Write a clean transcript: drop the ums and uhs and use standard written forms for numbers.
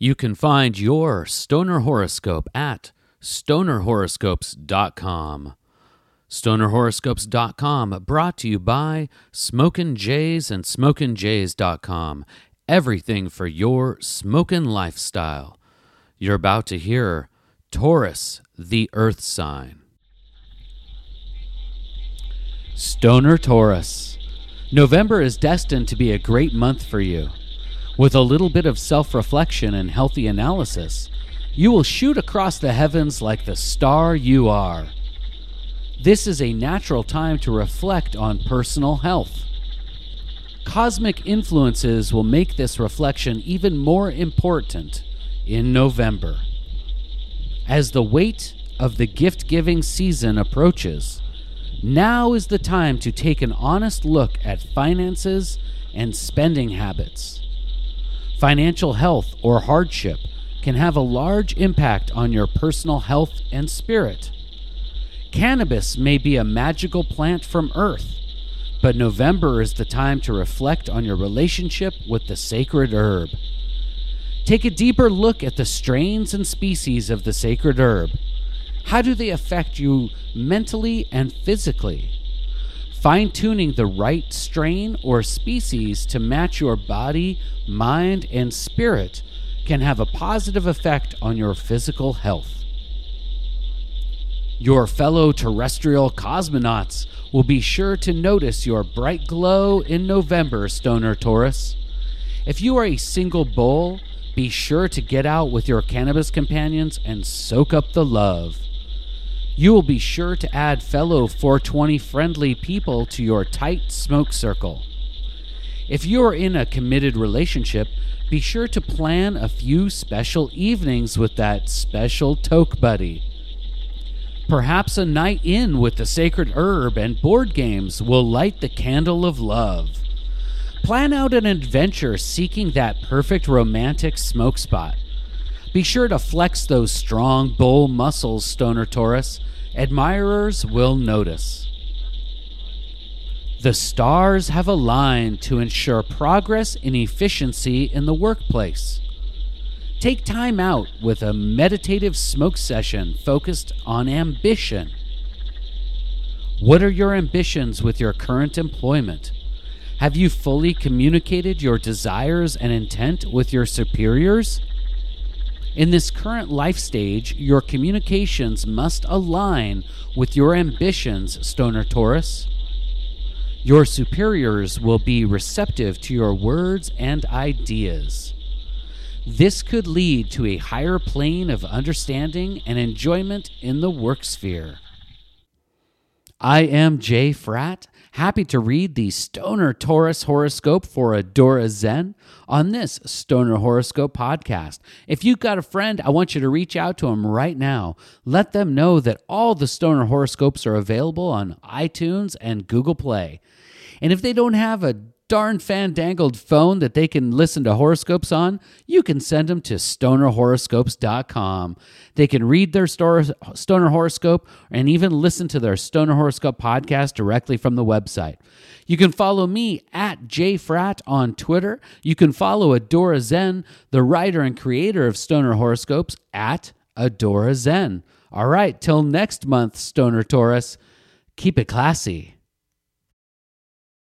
You can find your Stoner Horoscope at stonerhoroscopes.com. Stonerhoroscopes.com brought to you by Smokin' Jays and SmokinJays.com. Everything for your smokin' lifestyle. You're about to hear Taurus, the Earth sign. Stoner Taurus. November is destined to be a great month for you. With a little bit of self-reflection and healthy analysis, you will shoot across the heavens like the star you are. This is a natural time to reflect on personal health. Cosmic influences will make this reflection even more important in November. As the weight of the gift-giving season approaches, now is the time to take an honest look at finances and spending habits. Financial health or hardship can have a large impact on your personal health and spirit. Cannabis may be a magical plant from Earth, but November is the time to reflect on your relationship with the sacred herb. Take a deeper look at the strains and species of the sacred herb. How do they affect you mentally and physically? Fine-tuning the right strain or species to match your body, mind, and spirit can have a positive effect on your physical health. Your fellow terrestrial cosmonauts will be sure to notice your bright glow in November, Stoner Taurus. If you are a single bull, be sure to get out with your cannabis companions and soak up the love. You will be sure to add fellow 420-friendly people to your tight smoke circle. If you are in a committed relationship, be sure to plan a few special evenings with that special toke buddy. Perhaps a night in with the sacred herb and board games will light the candle of love. Plan out an adventure seeking that perfect romantic smoke spot. Be sure to flex those strong bull muscles, Stoner Taurus. Admirers will notice. The stars have aligned to ensure progress and efficiency in the workplace. Take time out with a meditative smoke session focused on ambition. What are your ambitions with your current employment? Have you fully communicated your desires and intent with your superiors? In this current life stage, your communications must align with your ambitions, Stoner Taurus. Your superiors will be receptive to your words and ideas. This could lead to a higher plane of understanding and enjoyment in the work sphere. I am Jay Fratt, happy to read the Stoner Taurus horoscope for Adora Zen on this Stoner Horoscope podcast. If you've got a friend, I want you to reach out to him right now. Let them know that all the Stoner horoscopes are available on iTunes and Google Play. And if they don't have a darn fandangled phone that they can listen to horoscopes on, you can send them to stonerhoroscopes.com. They can read their Stoner Horoscope and even listen to their Stoner Horoscope podcast directly from the website. You can follow me at Jay Fratt on Twitter. You can follow Adora Zen, the writer and creator of Stoner Horoscopes, at Adora Zen. All right, till next month, Stoner Taurus, keep it classy.